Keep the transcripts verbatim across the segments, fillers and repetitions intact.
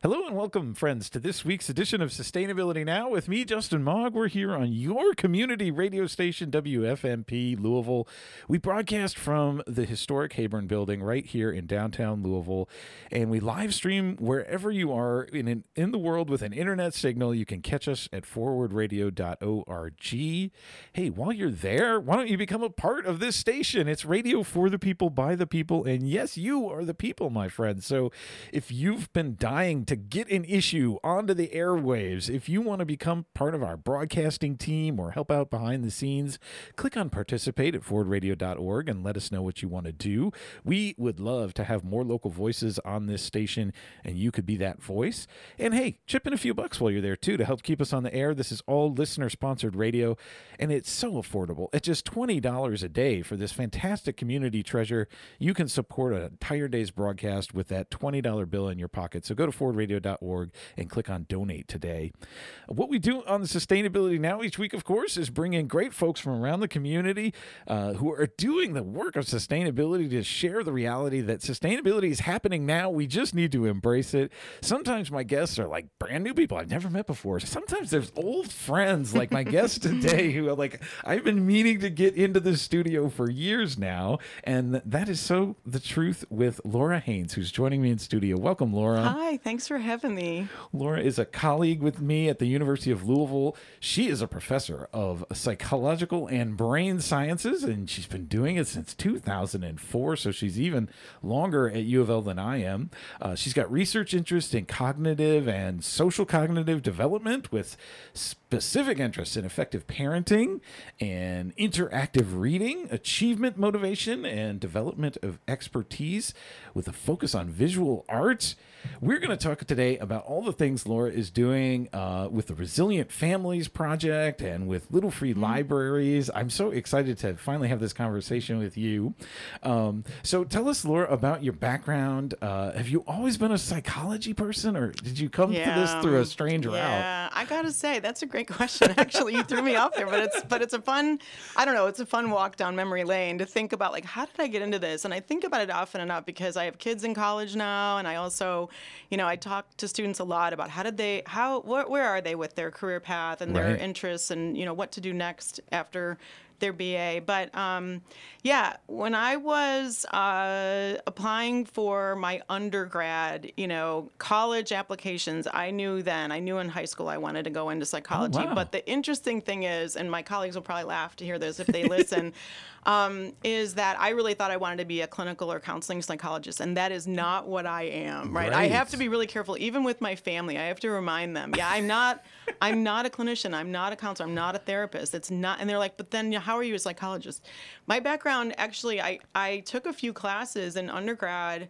Hello and welcome, friends, to this week's edition of Sustainability Now with me, Justin Mog. We're here on your community radio station, W F M P Louisville. We broadcast from the historic Heyburn Building right here in downtown Louisville, and we live stream wherever you are in an, in the world with an internet signal. You can catch us at forward radio dot org. Hey, while you're there, why don't you become a part of this station? It's radio for the people, by the people, and yes, you are the people, my friends. So if you've been dying to get an issue onto the airwaves, if you want to become part of our broadcasting team or help out behind the scenes, click on participate at forward radio dot org and let us know what you want to do. We would love to have more local voices on this station, and you could be that voice. And hey, chip in a few bucks while you're there too to help keep us on the air. This is all listener sponsored radio, and it's so affordable at just twenty dollars a day for this fantastic community treasure. You can support an entire day's broadcast with that twenty dollars bill in your pocket. So go to forward radio dot org and click on donate today. What we do on the Sustainability Now each week, of course, is bring in great folks from around the community uh, who are doing the work of sustainability to share the reality that sustainability is happening now. We just need to embrace it. Sometimes my guests are like brand new people I've never met before. Sometimes there's old friends like my guest today who are like, I've been meaning to get into this studio for years now. And that is so the truth with Laura Haynes, who's joining me in studio. Welcome, Laura. Hi, thanks. Thanks for having me. Laura is a colleague with me at the University of Louisville. She is a professor of psychological and brain sciences, and she's been doing it since two thousand four, so she's even longer at U of L than I am. Uh, she's got research interests in cognitive and social cognitive development with specific interests in effective parenting and interactive reading, achievement motivation, and development of expertise with a focus on visual arts. We're going to talk today about all the things Laura is doing uh, with the Resilient Families Project and with Little Free Libraries. I'm so excited to finally have this conversation with you. Um, so tell us, Laura, about your background. Uh, have you always been a psychology person, or did you come yeah. to this through a strange yeah. route? Yeah, I got to say, that's a great question. Actually, you threw me off there, but it's but it's a fun, I don't know, it's a fun walk down memory lane to think about, like, how did I get into this? And I think about it often enough because I have kids in college now, and I also, you know, I talk to students a lot about how did they, how, wh- where are they with their career path and their right. interests and, you know, what to do next after their B A. But um, yeah, when I was uh, applying for my undergrad, you know, college applications, I knew then, I knew in high school I wanted to go into psychology. Oh, wow. But the interesting thing is, and my colleagues will probably laugh to hear this if they listen, um, is that I really thought I wanted to be a clinical or counseling psychologist. And that is not what I am, right? right. I have to be really careful, even with my family. I have to remind them, yeah, I'm not, I'm not a clinician. I'm not a counselor. I'm not a therapist. It's not, and they're like, but then, you know, how are you a psychologist? My background, actually, I, I took a few classes in undergrad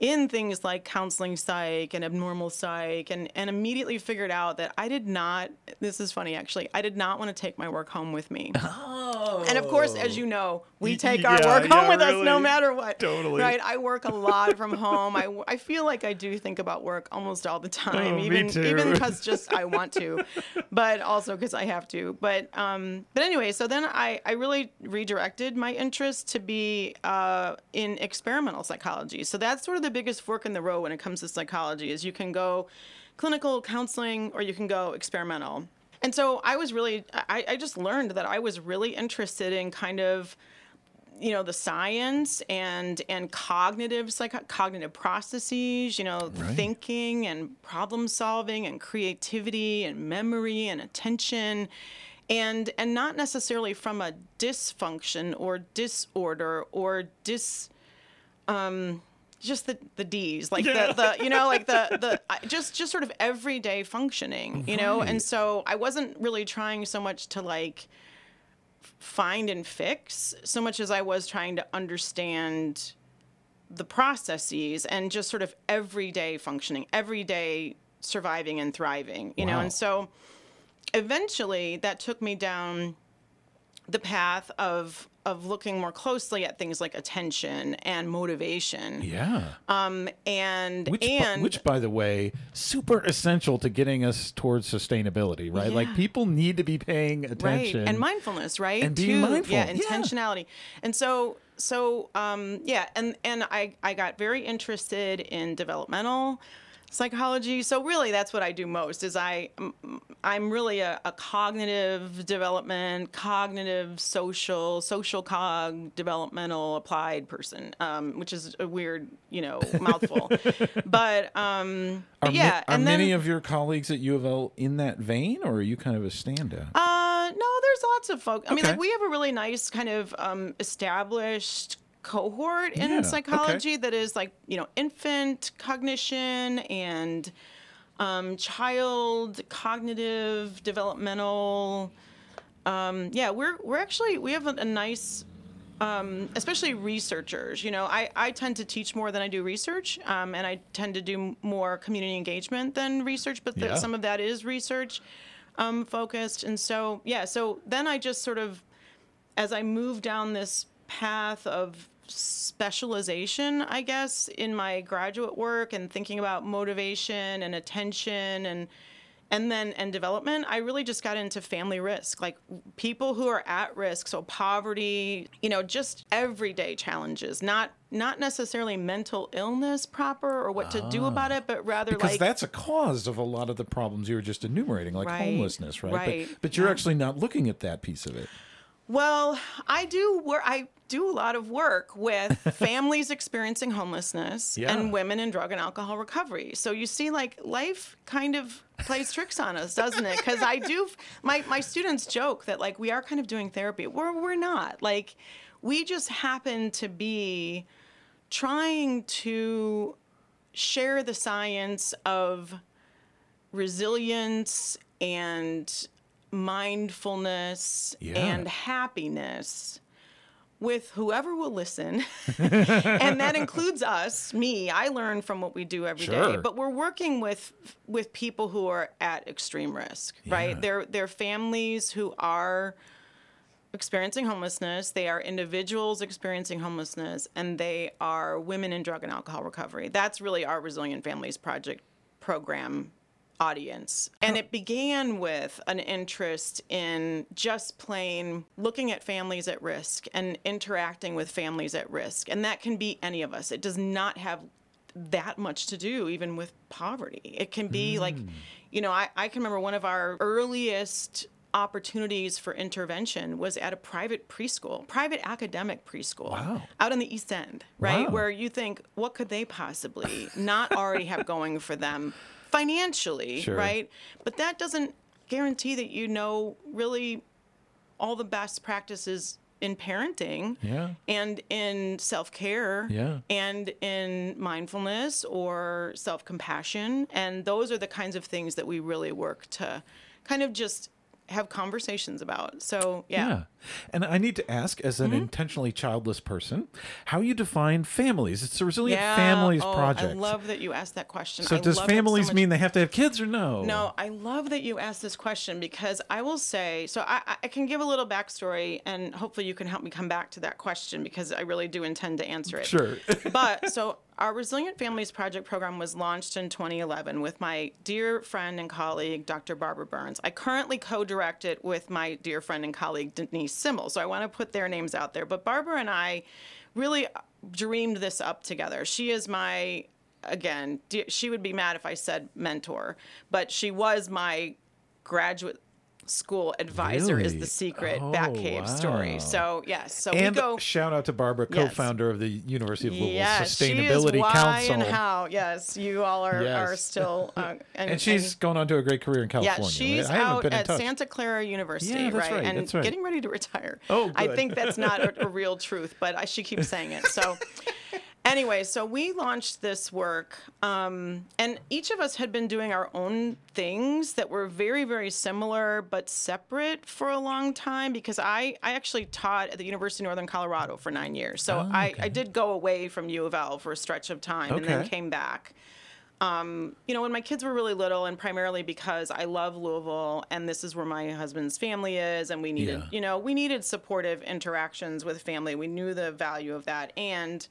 in things like counseling psych and abnormal psych, and, and immediately figured out that I did not, this is funny actually, I did not want to take my work home with me. Oh. And of course, as you know, we take yeah, our work yeah, home with really. us no matter what. Totally. Right? I work a lot from home. I, I feel like I do think about work almost all the time, oh, even even because just I want to, but also because I have to. But um, but anyway, so then I, I really redirected my interest to be uh, in experimental psychology. So that's sort of the The biggest fork in the road when it comes to psychology is you can go clinical counseling or you can go experimental. And so I was really, I, I just learned that I was really interested in kind of, you know, the science and and cognitive psych cognitive processes, you know, right. thinking and problem solving and creativity and memory and attention. And and not necessarily from a dysfunction or disorder or dis um just the, the D's, like yeah. the, the, you know, like the, the, just, just sort of everyday functioning, you right. know? And so I wasn't really trying so much to like find and fix so much as I was trying to understand the processes and just sort of everyday functioning, everyday surviving and thriving, you wow. know? And so eventually that took me down the path of, of looking more closely at things like attention and motivation. Yeah. Um, and, which, and... Which, by the way, super essential to getting us towards sustainability, right? Yeah. Like, people need to be paying attention. Right. And mindfulness, right? And being Too, mindful. Yeah, intentionality. Yeah. And so, so um, yeah, and, and I, I got very interested in developmental psychology. So really, that's what I do most, is I, I'm really a, a cognitive development, cognitive, social, social cog, developmental, applied person, um, which is a weird, you know, mouthful. But, um, but yeah. Ma- are and then, many of your colleagues at U of L in that vein, or are you kind of a standout? Uh, no, there's lots of folks. I okay. mean, like, we have a really nice kind of um, established cohort in yeah, psychology okay. that is like, you know, infant cognition and um, child cognitive developmental. Um, yeah, we're we're actually we have a, a nice, um, especially researchers. You know, I, I tend to teach more than I do research, um, and I tend to do more community engagement than research. But yeah. the, some of that is research um, focused, and so yeah. So then I just sort of, as I move down this path of specialization, I guess, in my graduate work and thinking about motivation and attention and and then and development, I really just got into family risk, like people who are at risk. So poverty, you know, just everyday challenges, not not necessarily mental illness proper or what ah, to do about it, but rather because like, that's a cause of a lot of the problems you were just enumerating, like right, homelessness, right? right. But, but you're yeah. actually not looking at that piece of it. Well, I do work. I do a lot of work with families experiencing homelessness yeah. and women in drug and alcohol recovery. So you see, like, life kind of plays tricks on us, doesn't it? Because I do. My my students joke that like we are kind of doing therapy. We're we're not. Like, we just happen to be trying to share the science of resilience and mindfulness yeah. and happiness with whoever will listen. And that includes us, me. I learn from what we do every sure. day. But we're working with with people who are at extreme risk, yeah. right? They're, they're families who are experiencing homelessness. They are individuals experiencing homelessness. And they are women in drug and alcohol recovery. That's really our Resilient Families Project program audience. And it began with an interest in just plain looking at families at risk and interacting with families at risk. And that can be any of us. It does not have that much to do even with poverty. It can be mm. like, you know, I, I can remember one of our earliest opportunities for intervention was at a private preschool, private academic preschool wow. out in the East End, right? Wow. Where you think, what could they possibly not already have going for them? Financially, sure. right? But that doesn't guarantee that you know really all the best practices in parenting yeah. and in self-care yeah. and in mindfulness or self-compassion. And those are the kinds of things that we really work to kind of just have conversations about. So, yeah. yeah. And I need to ask, as an mm-hmm. intentionally childless person, how you define families. It's a Resilient yeah. Families oh, Project. I love that you asked that question. So I does love families so much... mean they have to have kids or no? No, I love that you asked this question because I will say, so I, I can give a little backstory and hopefully you can help me come back to that question because I really do intend to answer it. Sure. But so our Resilient Families Project program was launched in twenty eleven with my dear friend and colleague, Doctor Barbara Burns. I currently co-direct it with my dear friend and colleague, Denise Symbols. So I want to put their names out there. But Barbara and I really dreamed this up together. She is my, again, dear, she would be mad if I said mentor, but she was my graduate school advisor really? Is the secret oh, Batcave wow. story. So yes, so and we go shout out to Barbara, yes. co-founder of the University of Louisville yes, Sustainability she is why Council. And how yes, you all are, yes. are still uh, and, and she's and, gone on to a great career in California. Yeah, she's right? out at Santa Clara University, yeah, right? right? And right. getting ready to retire. Oh, good. I think that's not a, a real truth, but I, she keeps saying it. So. Anyway, so we launched this work, um, and each of us had been doing our own things that were very, very similar but separate for a long time because I, I actually taught at the University of Northern Colorado for nine years. So oh, okay. I, I did go away from U of L for a stretch of time okay. and then came back. Um, you know, when my kids were really little and primarily because I love Louisville and this is where my husband's family is and we needed, yeah. you know, we needed supportive interactions with family. We knew the value of that and...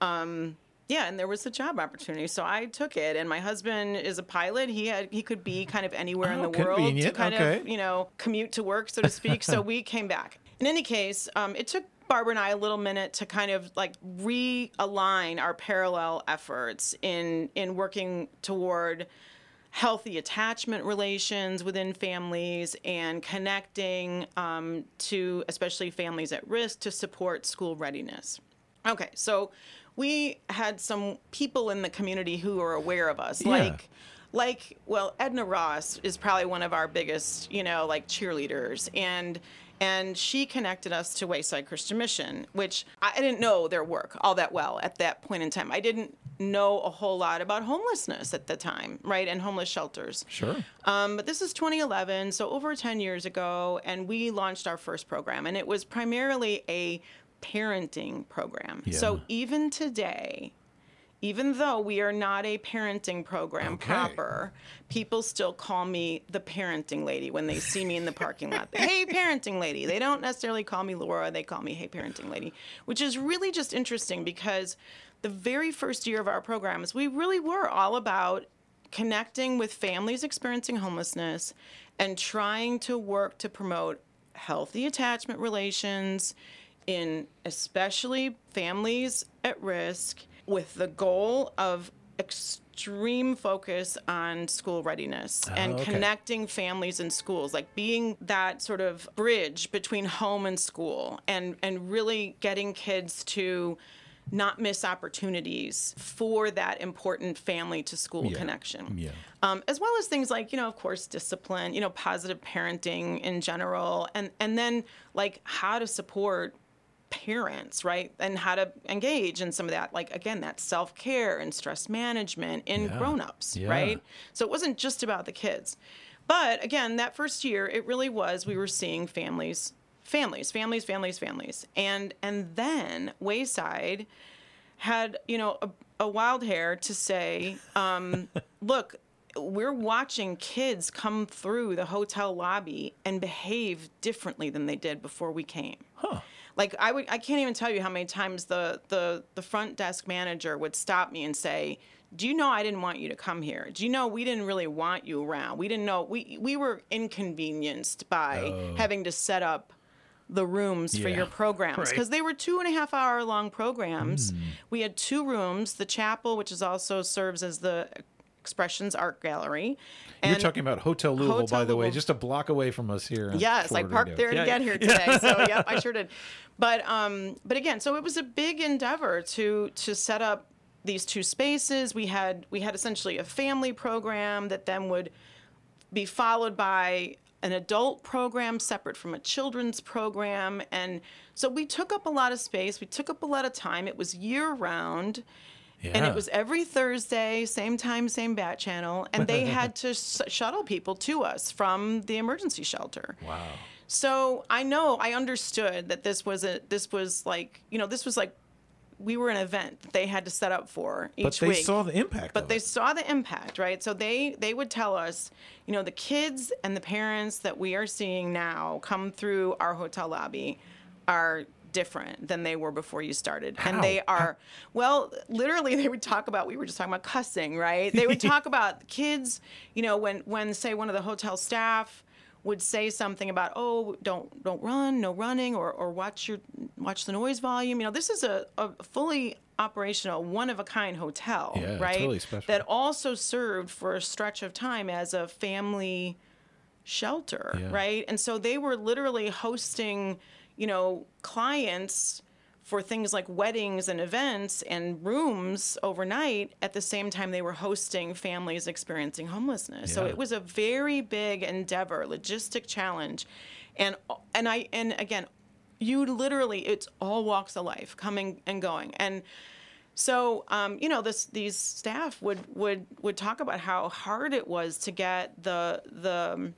Um, yeah, and there was a job opportunity, so I took it. And my husband is a pilot; he had he could be kind of anywhere oh, in the world to kind okay. of you know commute to work, so to speak. So we came back. In any case, um, it took Barbara and I a little minute to kind of like realign our parallel efforts in in working toward healthy attachment relations within families and connecting um, to especially families at risk to support school readiness. Okay, so we had some people in the community who are aware of us, yeah. like like well, Edna Ross is probably one of our biggest, you know, like cheerleaders, and and she connected us to Wayside Christian Mission, which I didn't know their work all that well at that point in time. I didn't know a whole lot about homelessness at the time, right, and homeless shelters. Sure. Um, but this is twenty eleven, so over ten years ago, and we launched our first program, and it was primarily a parenting program. Yeah. So even today, even though we are not a parenting program okay. proper, people still call me the parenting lady when they see me in the parking lot. They, hey, parenting lady. They don't necessarily call me Laura. They call me, hey, parenting lady, which is really just interesting because the very first year of our programs, we really were all about connecting with families experiencing homelessness and trying to work to promote healthy attachment relations in especially families at risk, with the goal of extreme focus on school readiness oh, and okay. connecting families and schools, like being that sort of bridge between home and school, and, and really getting kids to not miss opportunities for that important family to school yeah. connection. Yeah. Um, as well as things like, you know, of course, discipline, you know, positive parenting in general, and, and then like how to support parents, right, and how to engage in some of that, like again, that self-care and stress management in yeah. grown-ups, yeah. right? So it wasn't just about the kids, but again, that first year, it really was. We were seeing families, families, families, families, families, and and then Wayside had, you know, a, a wild hair to say, um, look, we're watching kids come through the hotel lobby and behave differently than they did before we came. Huh. Like I would, I can't even tell you how many times the, the the front desk manager would stop me and say, "Do you know I didn't want you to come here? Do you know we didn't really want you around? We didn't know we we were inconvenienced by oh. having to set up the rooms yeah. for your programs because right. they were two and a half hour long programs. Mm. We had two rooms, the chapel, which is also serves as the Expressions Art Gallery. And you're talking about Hotel Louisville, Hotel by the Louisville. Way, just a block away from us here. Yes, I parked there to yeah, get yeah. here today, so yep, I sure did. But um, but again, so it was a big endeavor to to set up these two spaces. We had we had essentially a family program that then would be followed by an adult program separate from a children's program, and so we took up a lot of space. We took up a lot of time. It was year round. Yeah. And it was every Thursday, same time, same bat channel. And they had to sh- shuttle people to us from the emergency shelter. Wow. So I know I understood that this was a this was like, you know, this was like we were an event that they had to set up for each week. But they week. saw the impact. But they it. saw the impact. Right. So they they would tell us, you know, the kids and the parents that we are seeing now come through our hotel lobby are different than they were before you started. How? And they are, well, literally they would talk about, we were just talking about cussing, right? They would talk about kids, you know, when, when say one of the hotel staff would say something about, oh, don't, don't run, no running, or, or watch your, watch the noise volume. You know, this is a, a fully operational, one of a kind hotel, yeah, right? It's really special. That also served for a stretch of time as a family shelter, yeah. right? And so they were literally hosting, you know, clients for things like weddings and events and rooms overnight at the same time they were hosting families experiencing homelessness. Yeah. So it was a very big endeavor, logistic challenge. And and I and again, you literally, it's all walks of life coming and going. And so, um, you know, this these staff would, would would talk about how hard it was to get the the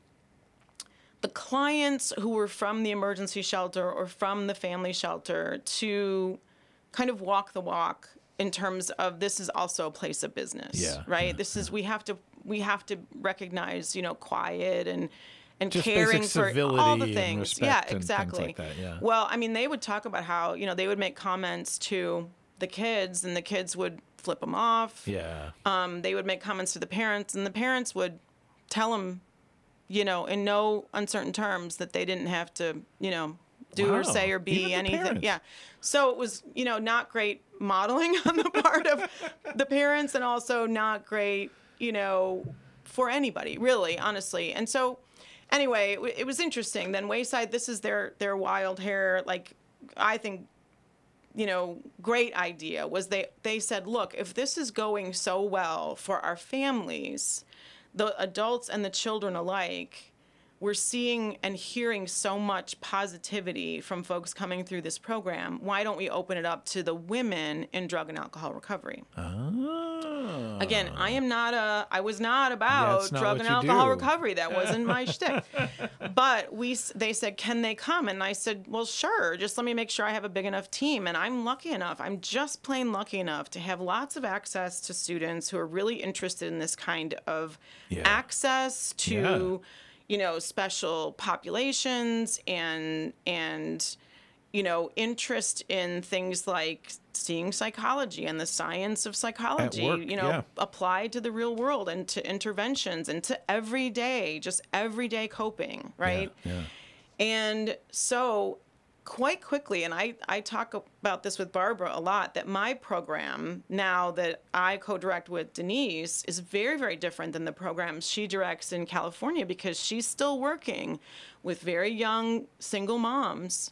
the clients who were from the emergency shelter or from the family shelter to kind of walk the walk in terms of this is also a place of business, yeah, right? Yeah, this yeah. is, we have to, we have to recognize, you know, quiet and, and just caring for all the things. Yeah, exactly. Things like that, yeah. Well, I mean, they would talk about how, you know, they would make comments to the kids and the kids would flip them off. Yeah. Um, they would make comments to the parents and the parents would tell them, you know, in no uncertain terms that they didn't have to, you know, do wow. or say or be anything. Parents. Yeah. So it was, you know, not great modeling on the part of the parents, and also not great, you know, for anybody, really, honestly. And so anyway, it, w- it was interesting. Then Wayside, this is their, their wild hair, like, I think, you know, great idea was they, they said, look, if this is going so well for our families, the adults and the children alike, we're seeing and hearing so much positivity from folks coming through this program. Why don't we open it up to the women in drug and alcohol recovery? Oh. Again, I am not a, I was not about yeah, not drug and alcohol do. recovery. That wasn't my shtick. But we, they said, can they come? And I said, well, sure. Just let me make sure I have a big enough team. And I'm lucky enough. I'm just plain lucky enough to have lots of access to students who are really interested in this kind of yeah. access to, yeah. you know, special populations and, and, you know, interest in things like seeing psychology and the science of psychology, work, you know, yeah. applied to the real world and to interventions and to everyday, just everyday coping. Right. Yeah, yeah. And so quite quickly, and I, I talk about this with Barbara a lot, that my program now that I co-direct with Denise is very, very different than the programs she directs in California, because she's still working with very young single moms,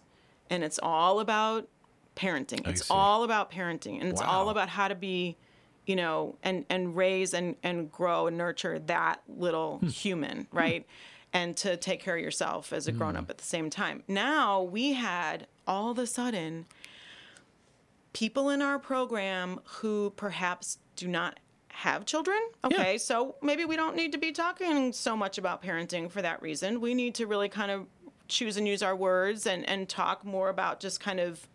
and it's all about parenting. It's all about parenting, and it's wow. all about how to be, you know, and, and raise and, and grow and nurture that little hmm. human, right? Hmm. And to take care of yourself as a grown-up mm. at the same time. Now we had, all of a sudden, people in our program who perhaps do not have children. Okay, yeah. So maybe we don't need to be talking so much about parenting for that reason. We need to really kind of choose and use our words and, and talk more about just kind of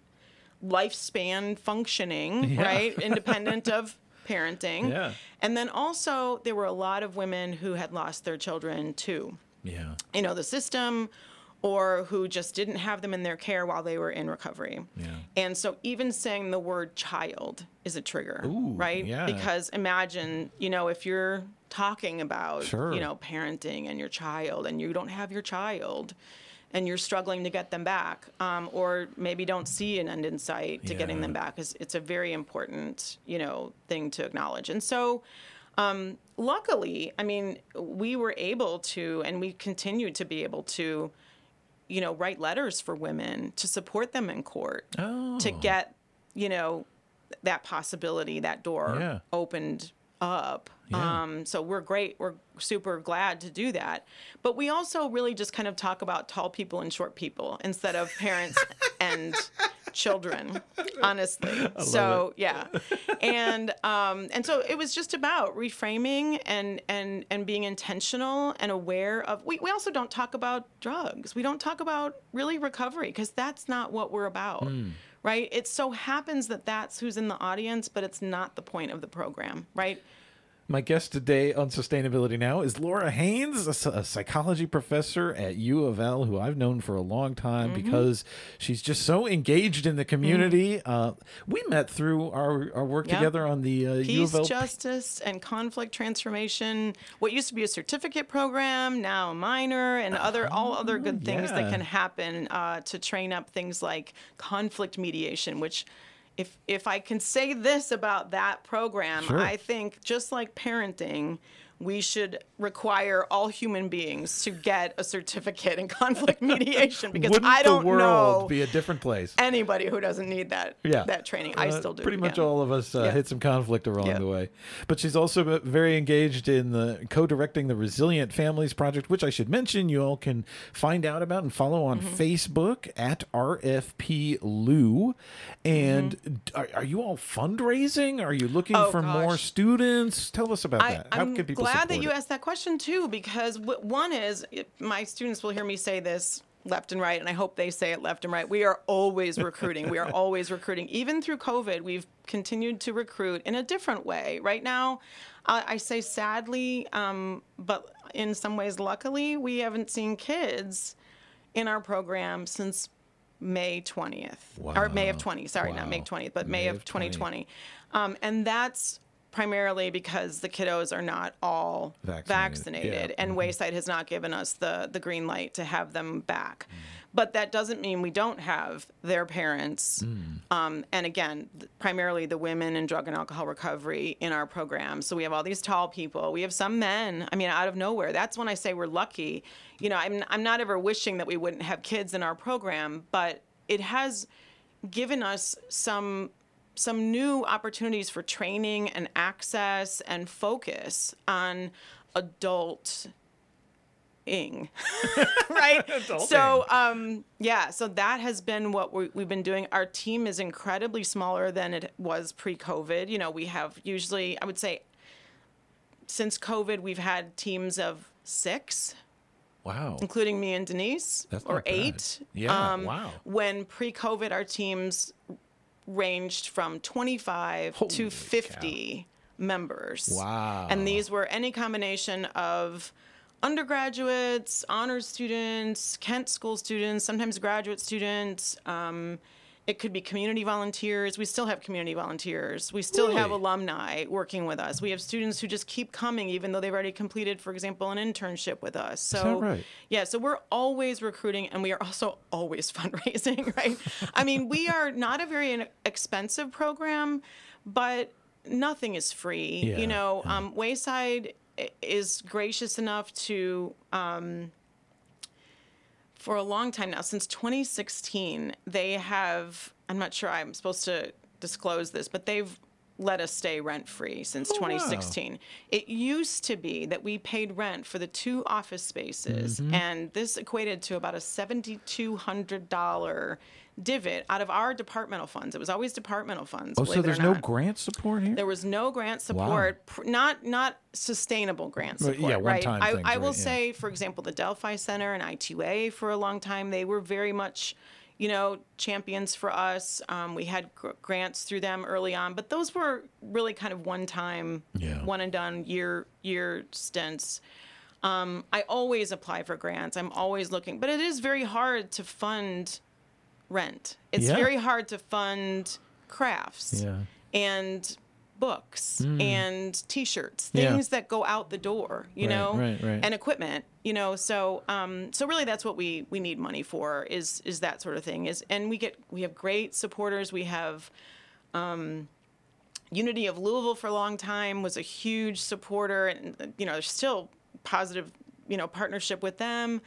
lifespan functioning, yeah. right, independent of parenting. Yeah. And then also there were a lot of women who had lost their children, too. Yeah. You know, the system, or who just didn't have them in their care while they were in recovery. Yeah. And so even saying the word child is a trigger, Ooh, right? Yeah. Because imagine, you know, if you're talking about, sure. you know, parenting and your child, and you don't have your child and you're struggling to get them back, um, or maybe don't see an end in sight to yeah. getting them back, is it's a very important, you know, thing to acknowledge. And so Um, luckily, I mean, we were able to, and we continue to be able to, you know, write letters for women to support them in court, oh. to get, you know, that possibility, that door yeah. opened up. Yeah. Um, so we're great. We're super glad to do that. But we also really just kind of talk about tall people and short people instead of parents and children, honestly. So, it. yeah. And um, and so it was just about reframing and, and, and being intentional and aware of. We, we also don't talk about drugs. We don't talk about really recovery, because that's not what we're about. Mm. Right. It so happens that that's who's in the audience, but it's not the point of the program. Right. My guest today on Sustainability Now is Laura Haynes, a, a psychology professor at U of L, who I've known for a long time mm-hmm. because she's just so engaged in the community. Mm-hmm. Uh, we met through our, our work yep. together on the uh, Peace, U of L. Peace, Justice, and Conflict Transformation, what used to be a certificate program, now a minor, and other all other good things yeah. that can happen uh, to train up things like conflict mediation, which... If if I can say this about that program, sure. I think just like parenting, we should require all human beings to get a certificate in conflict mediation, because Wouldn't I don't the world know be a different place. Anybody who doesn't need that yeah. that training, uh, I still do. Pretty much yeah. all of us uh, yeah. hit some conflict along yeah. the way. But she's also very engaged in the co-directing the Resilient Families Project, which I should mention you all can find out about and follow on mm-hmm. Facebook at R F P Lou. And mm-hmm. are, are you all fundraising? Are you looking oh, for gosh. more students? Tell us about I, that. How I'm can people? Glad that you asked that question, too, because w- one is, my students will hear me say this left and right, and I hope they say it left and right. We are always recruiting. We are always recruiting. Even through COVID, we've continued to recruit in a different way. Right now, I, I say sadly, um, but in some ways, luckily, we haven't seen kids in our program since May twentieth, wow. or May of twenty, sorry, wow. not May twentieth, but May, May of twenty twenty. twenty. Um, and that's primarily because the kiddos are not all vaccinated, vaccinated yeah. and mm-hmm. Wayside has not given us the, the green light to have them back. Mm. But that doesn't mean we don't have their parents. Mm. Um, and again, th- primarily the women in drug and alcohol recovery in our program. So we have all these tall people. We have some men, I mean, out of nowhere. That's when I say we're lucky. You know, I'm, I'm not ever wishing that we wouldn't have kids in our program, but it has given us some... some new opportunities for training and access and focus on adult-ing, right? Adulting. So, um, yeah, so that has been what we, we've been doing. Our team is incredibly smaller than it was pre-COVID. You know, we have usually, I would say, since COVID, we've had teams of six. Wow. Including me and Denise. That's or eight. Bad. Yeah, um, wow. When pre-COVID, our teams... ranged from twenty-five Holy to fifty cow. Members. Wow. And these were any combination of undergraduates, honors students, Kent School students, sometimes graduate students. Um, it could be community volunteers. We still have community volunteers. We still really? Have alumni working with us. We have students who just keep coming, even though they've already completed, for example, an internship with us. So, is that right? Yeah, so we're always recruiting, and we are also always fundraising, right? I mean, we are not a very expensive program, but nothing is free. Yeah, you know, yeah. um, Wayside is gracious enough to... Um, for a long time now, since twenty sixteen, they have, I'm not sure I'm supposed to disclose this, but they've let us stay rent-free since oh, twenty sixteen. Wow. It used to be that we paid rent for the two office spaces, mm-hmm. and this equated to about a seven thousand two hundred dollars divot out of our departmental funds. It was always departmental funds. Oh, so there's no grant support here? There was no grant support, wow. pr- not not sustainable grant support, yeah, right? Things, I, I will right? say, yeah. for example, the Delphi Center and I two A for a long time, they were very much, you know, champions for us. Um, we had gr- grants through them early on, but those were really kind of one-time, yeah. one-and-done year year stints. Um, I always apply for grants. I'm always looking, but it is very hard to fund rent. It's yeah. very hard to fund crafts yeah. and books mm. and T-shirts, things yeah. that go out the door, you right, know, right, right. and equipment, you know. So, um, so really, that's what we, we need money for is is that sort of thing. Is and we get we have great supporters. We have um, Unity of Louisville for a long time was a huge supporter, and you know, there's still positive, you know, partnership with them.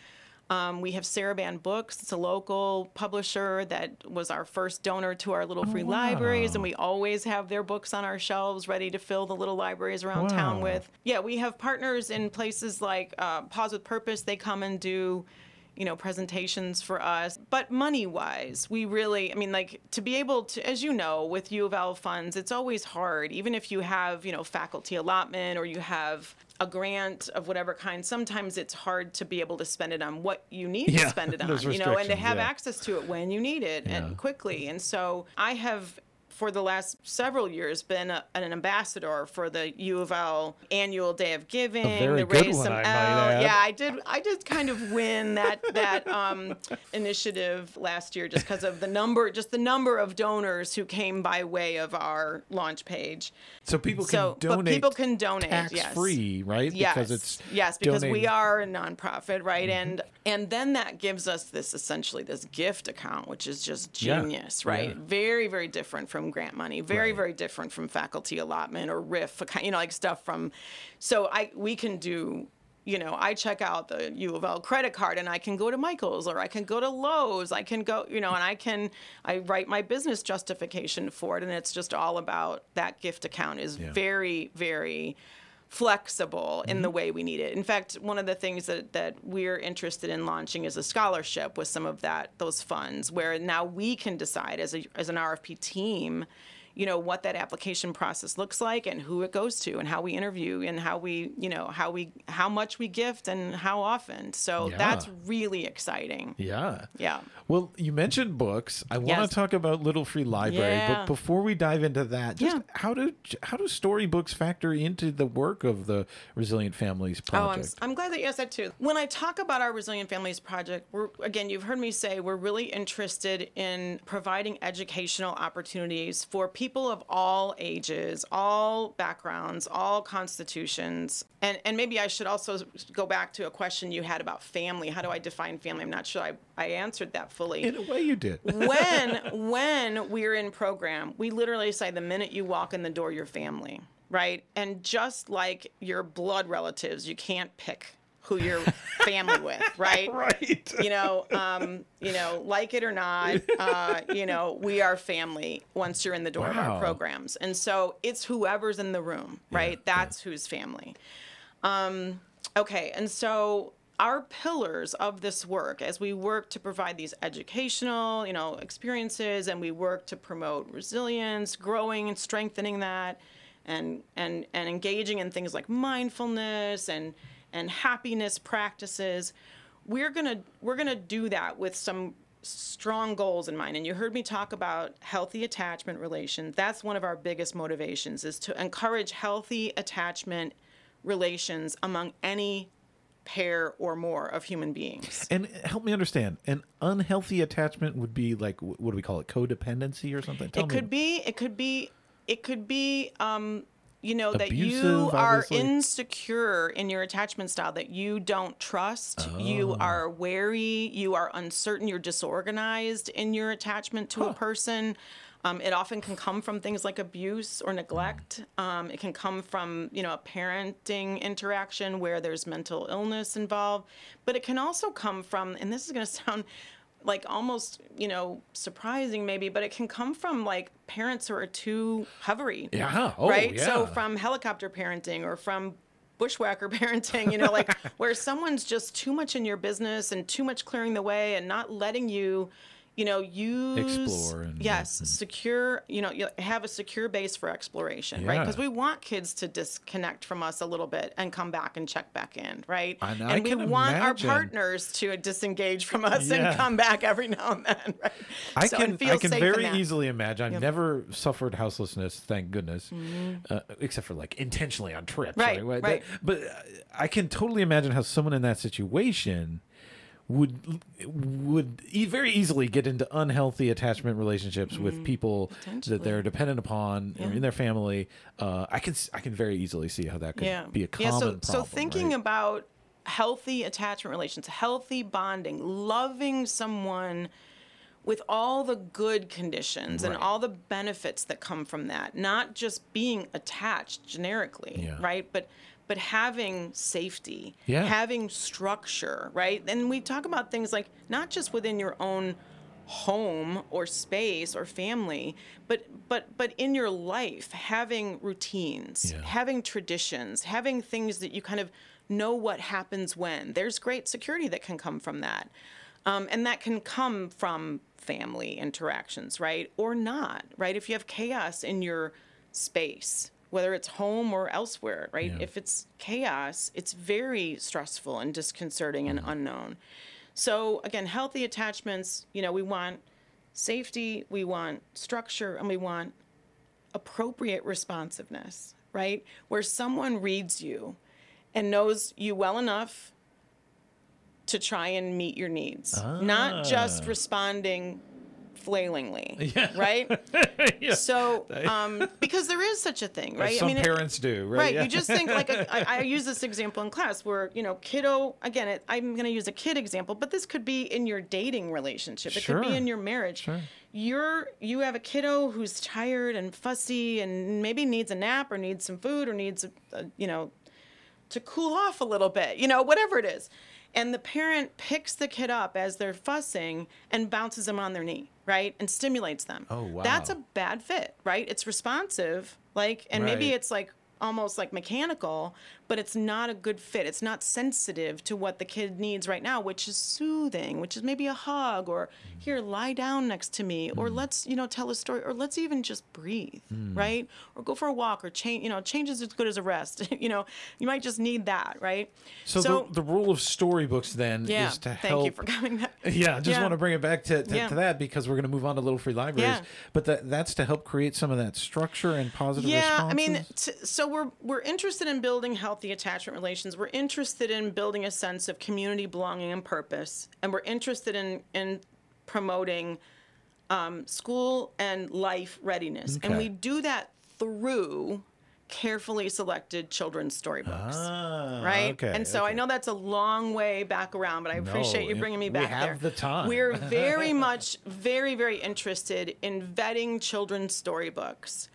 Um, we have Sarabande Books. It's a local publisher that was our first donor to our Little Free oh, wow. Libraries, and we always have their books on our shelves ready to fill the little libraries around wow. town with. Yeah, we have partners in places like uh, Pause with Purpose. They come and do, you know, presentations for us. But money-wise, we really, I mean, like, to be able to, as you know, with U of L funds, it's always hard, even if you have, you know, faculty allotment or you have a grant of whatever kind, sometimes it's hard to be able to spend it on what you need yeah, to spend it on, you know, and to have yeah. access to it when you need it yeah. and quickly. And so I have, for the last several years, been a, an ambassador for the U of L annual Day of Giving. A very the good Raise one, Some I L. Might add. Yeah, I did. I did kind of win that that um, initiative last year just because of the number, just the number of donors who came by way of our launch page. So people can so, donate. But people can donate tax yes. free, right? Yes, because it's yes, because donated. We are a nonprofit, right? Mm-hmm. And and then that gives us this essentially this gift account, which is just genius, yeah. right? Yeah. Very very different from grant money, very, right. very different from faculty allotment or R I F, you know, like stuff from, so I we can do, you know, I check out the U of L credit card and I can go to Michael's or I can go to Lowe's, I can go, you know, and I can, I write my business justification for it, and it's just all about that gift account is yeah. very, very flexible mm-hmm. in the way we need it. In fact, one of the things that, that we're interested in launching is a scholarship with some of that those funds, where now we can decide as a as an R F P team, you know, what that application process looks like and who it goes to and how we interview and how we, you know, how we how much we gift and how often. So yeah. that's really exciting. Yeah. Yeah. Well, you mentioned books. I want yes. to talk about Little Free Library, yeah. but before we dive into that, just yeah. how do how do storybooks factor into the work of the Resilient Families Project? Oh, I'm, I'm glad that you asked that too. When I talk about our Resilient Families Project, we're again, you've heard me say we're really interested in providing educational opportunities for people people of all ages, all backgrounds, all constitutions. And and maybe I should also go back to a question you had about family. How do I define family? I'm not sure I, I answered that fully. In a way you did. when when we're in program, we literally say the minute you walk in the door, you're family, right? And just like your blood relatives, you can't pick who you're family with, right? Right. You know, um, you know, like it or not, uh, you know, we are family once you're in the door wow. of our programs. And so it's whoever's in the room, right? Yeah, That's yeah. who's family. Um, okay, and so our pillars of this work, as we work to provide these educational, you know, experiences, and we work to promote resilience, growing and strengthening that, and and and engaging in things like mindfulness and and happiness practices, we're gonna we're gonna do that with some strong goals in mind. And you heard me talk about healthy attachment relations. That's one of our biggest motivations, is to encourage healthy attachment relations among any pair or more of human beings. And help me understand, an unhealthy attachment would be like, what do we call it, codependency or something? Tell it me. Could be, it could be, it could be, um, you know, abusive, that you are obviously insecure in your attachment style, that you don't trust, oh. you are wary, you are uncertain, you're disorganized in your attachment to huh. a person. Um, it often can come from things like abuse or neglect. Mm. Um, it can come from, you know, a parenting interaction where there's mental illness involved. But it can also come from, and this is going to sound like almost, you know, surprising maybe, but it can come from like parents who are too hovery. Yeah. Oh, right. Yeah. So from helicopter parenting or from bushwhacker parenting, you know, like where someone's just too much in your business and too much clearing the way and not letting you, you know, use, explore and yes, and secure, you know, have a secure base for exploration, yeah. right? Because we want kids to disconnect from us a little bit and come back and check back in, right? And, and we want imagine. our partners to disengage from us yeah. and come back every now and then, right? I so can, I can very easily imagine. I've yep. never suffered houselessness, thank goodness, mm-hmm. uh, except for like intentionally on trips. Right, right. right. But I can totally imagine how someone in that situation would would e- very easily get into unhealthy attachment relationships mm-hmm. with people that they're dependent upon yeah. or in their family. Uh, I can I can very easily see how that could yeah. be a common yeah, so, problem. So thinking right? about healthy attachment relations, healthy bonding, loving someone with all the good conditions right. and all the benefits that come from that, not just being attached generically, yeah. right? But but having safety, yeah. having structure, right? And we talk about things like not just within your own home or space or family, but but but in your life, having routines, yeah. having traditions, having things that you kind of know what happens when. There's great security that can come from that. Um, and that can come from family interactions, right? Or not, right? If you have chaos in your space, whether it's home or elsewhere, right? Yeah. If it's chaos, it's very stressful and disconcerting mm-hmm. and unknown. So again, healthy attachments, you know, we want safety, we want structure, and we want appropriate responsiveness, right? Where someone reads you and knows you well enough to try and meet your needs, ah. not just responding flailingly, yeah. right? yeah. So, um, because there is such a thing, right? As some I mean, parents it, do, right? Right. Yeah. You just think like a, I, I use this example in class where, you know, kiddo. Again, it, I'm going to use a kid example, but this could be in your dating relationship. It sure. could be in your marriage. Sure. You're you have a kiddo who's tired and fussy and maybe needs a nap or needs some food or needs a, a, you know, to cool off a little bit. You know, whatever it is. And the parent picks the kid up as they're fussing and bounces them on their knee, right? And stimulates them. Oh, wow. That's a bad fit, right? It's responsive, like, and right. maybe it's like almost like mechanical, but it's not a good fit. It's not sensitive to what the kid needs right now, which is soothing, which is maybe a hug or mm. here, lie down next to me, mm. or let's, you know, tell a story, or let's even just breathe, mm. right? Or go for a walk, or change, you know, change is as good as a rest. you know, you might just need that, right? So, so the, the role of storybooks then yeah, is to thank help. Thank you for coming back. Yeah, I just yeah. want to bring it back to, to, yeah. to that because we're going to move on to Little Free Libraries, yeah. but that that's to help create some of that structure and positive yeah, responses. Yeah, I mean, t- so we're we're interested in building healthy attachment relations. We're interested in building a sense of community, belonging, and purpose, and we're interested in in promoting um, school and life readiness. Okay. And we do that through carefully selected children's storybooks, ah, right? Okay, and so okay. I know that's a long way back around, but I appreciate no, you bringing me back there. We have there. the time. We're very much, very, very interested in vetting children's storybooks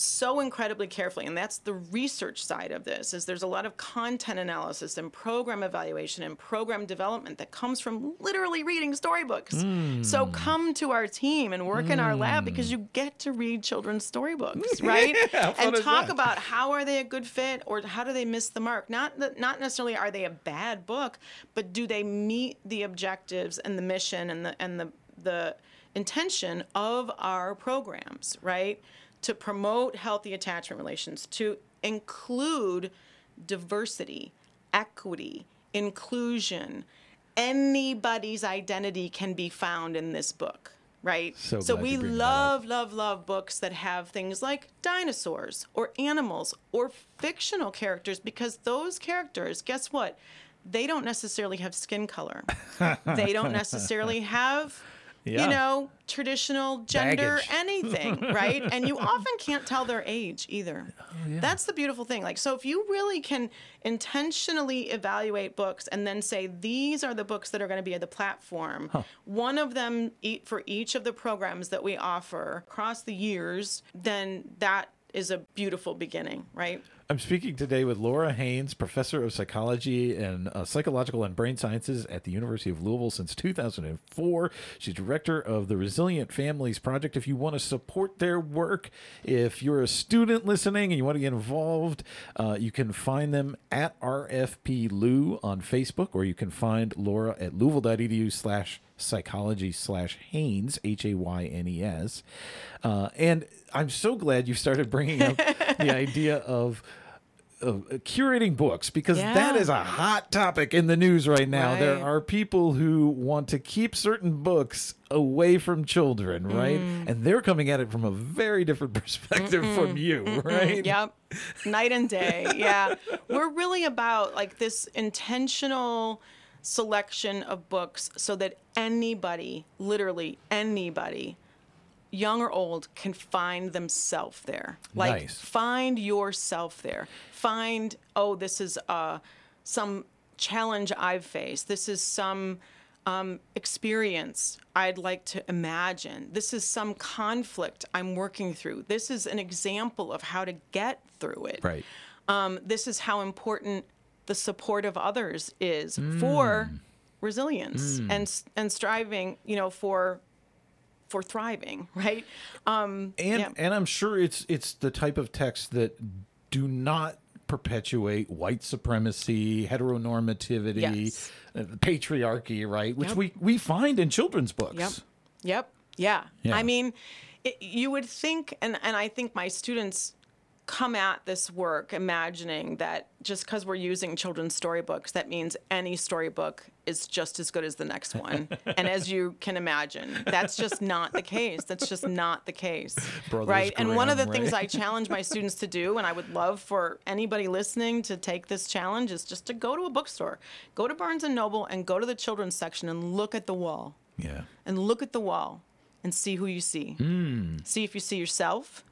so incredibly carefully, and that's the research side of this, is there's a lot of content analysis and program evaluation and program development that comes from literally reading storybooks. Mm. So come to our team and work mm. in our lab, because you get to read children's storybooks, right? Yeah, and talk that. about how are they a good fit or how do they miss the mark? Not that, not necessarily are they a bad book, but do they meet the objectives and the mission and the and the the intention of our programs, right? To promote healthy attachment relations, to include diversity, equity, inclusion. Anybody's identity can be found in this book, right? So, so we love, love, love books that have things like dinosaurs or animals or fictional characters, because those characters, guess what? They don't necessarily have skin color. They don't necessarily have... Yeah. You know, traditional gender, baggage. Anything, right? And you often can't tell their age either. Oh, yeah. That's the beautiful thing. Like, so if you really can intentionally evaluate books and then say, these are the books that are going to be at the platform, huh. one of them for each of the programs that we offer across the years, then that is a beautiful beginning, right? I'm speaking today with Laura Haynes, professor of psychology and uh, psychological and brain sciences at the University of Louisville since two thousand four. She's director of the Resilient Families Project. If you want to support their work, if you're a student listening and you want to get involved, uh, you can find them at R F P Lou on Facebook, or you can find Laura at louisville.edu slash psychology slash Haynes, H A Y N E S. Uh, and I'm so glad you started bringing up the idea of... Of curating books, because yeah. that is a hot topic in the news right now. Right. There are people who want to keep certain books away from children, mm. right? And they're coming at it from a very different perspective Mm-mm. from you, Mm-mm. right? Yep. Night and day. Yeah. We're really about like this intentional selection of books so that anybody, literally anybody, young or old, can find themselves there. Like, nice. Find yourself there. Find, oh, this is uh, some challenge I've faced. This is some um, experience I'd like to imagine. This is some conflict I'm working through. This is an example of how to get through it. Right. Um, this is how important the support of others is mm. for resilience mm. and and striving, you know, for for thriving, right? Um, and yeah. and I'm sure it's it's the type of text that do not perpetuate white supremacy, heteronormativity, yes. uh, patriarchy, right? Which yep. we, we find in children's books. Yep, yep, yeah. yeah. I mean, it, you would think, and, and I think my students come at this work imagining that just because we're using children's storybooks, that means any storybook is just as good as the next one. And as you can imagine, that's just not the case. That's just not the case. Brothers right? Grimm, and one of the right? things I challenge my students to do, and I would love for anybody listening to take this challenge, is just to go to a bookstore, go to Barnes and Noble and go to the children's section and look at the wall. Yeah. And look at the wall and see who you see. Mm. See if you see yourself.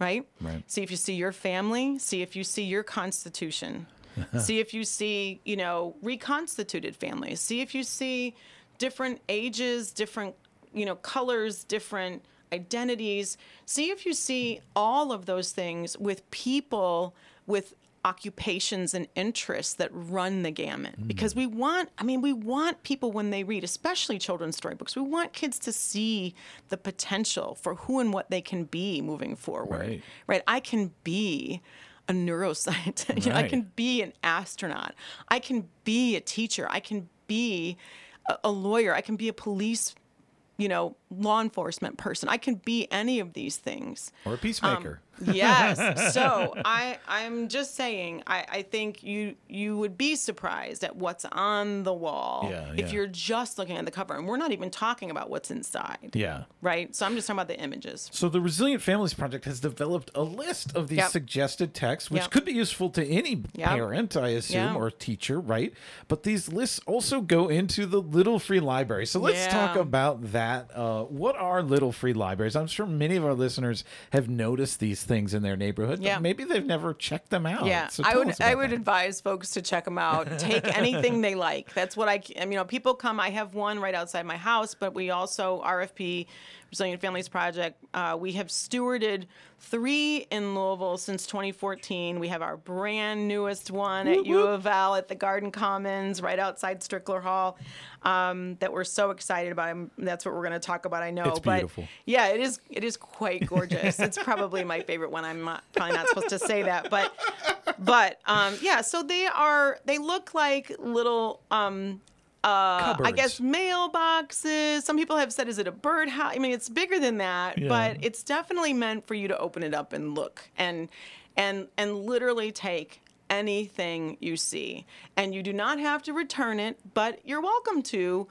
Right? Right. See if you see your family. See if you see your constitution. See if you see, you know, reconstituted families. See if you see different ages, different, you know, colors, different identities. See if you see all of those things with people with occupations and interests that run the gamut. Mm. Because we want, I mean, we want people when they read, especially children's storybooks, we want kids to see the potential for who and what they can be moving forward. Right. Right? I can be a neuroscientist. Right. You know, I can be an astronaut. I can be a teacher. I can be a, a lawyer. I can be a police, you know, law enforcement person. I can be any of these things. Or a peacemaker. Um, yes. So I, I'm just saying, I, I think you you would be surprised at what's on the wall yeah, if yeah. you're just looking at the cover. And we're not even talking about what's inside. Yeah. Right? So I'm just talking about the images. So the Resilient Families Project has developed a list of these yep. suggested texts, which yep. could be useful to any yep. parent, I assume, yep. or teacher, right? But these lists also go into the Little Free Library. So let's yeah. talk about that. Um, Uh, what are Little Free Libraries? I'm sure many of our listeners have noticed these things in their neighborhood, but yeah. maybe they've never checked them out. Yeah, so I would I would that. advise folks to check them out. Take anything they like. That's what I, you know, people come. I have one right outside my house, but we also R F P, Resilient Families Project. Uh, we have stewarded three in Louisville since twenty fourteen. We have our brand newest one whoop, at U of L at the Garden Commons right outside Strickler Hall um, that we're so excited about. I'm, that's what we're going to talk about, I know. It's beautiful. But yeah, it is, it is quite gorgeous. It's probably my favorite one. I'm not, probably not supposed to say that. But but um, yeah, so they are, they look like little... Um, Uh, I guess mailboxes. Some people have said, is it a birdhouse? I mean, it's bigger than that, yeah. but it's definitely meant for you to open it up and look and and and literally take anything you see. And you do not have to return it, but you're welcome to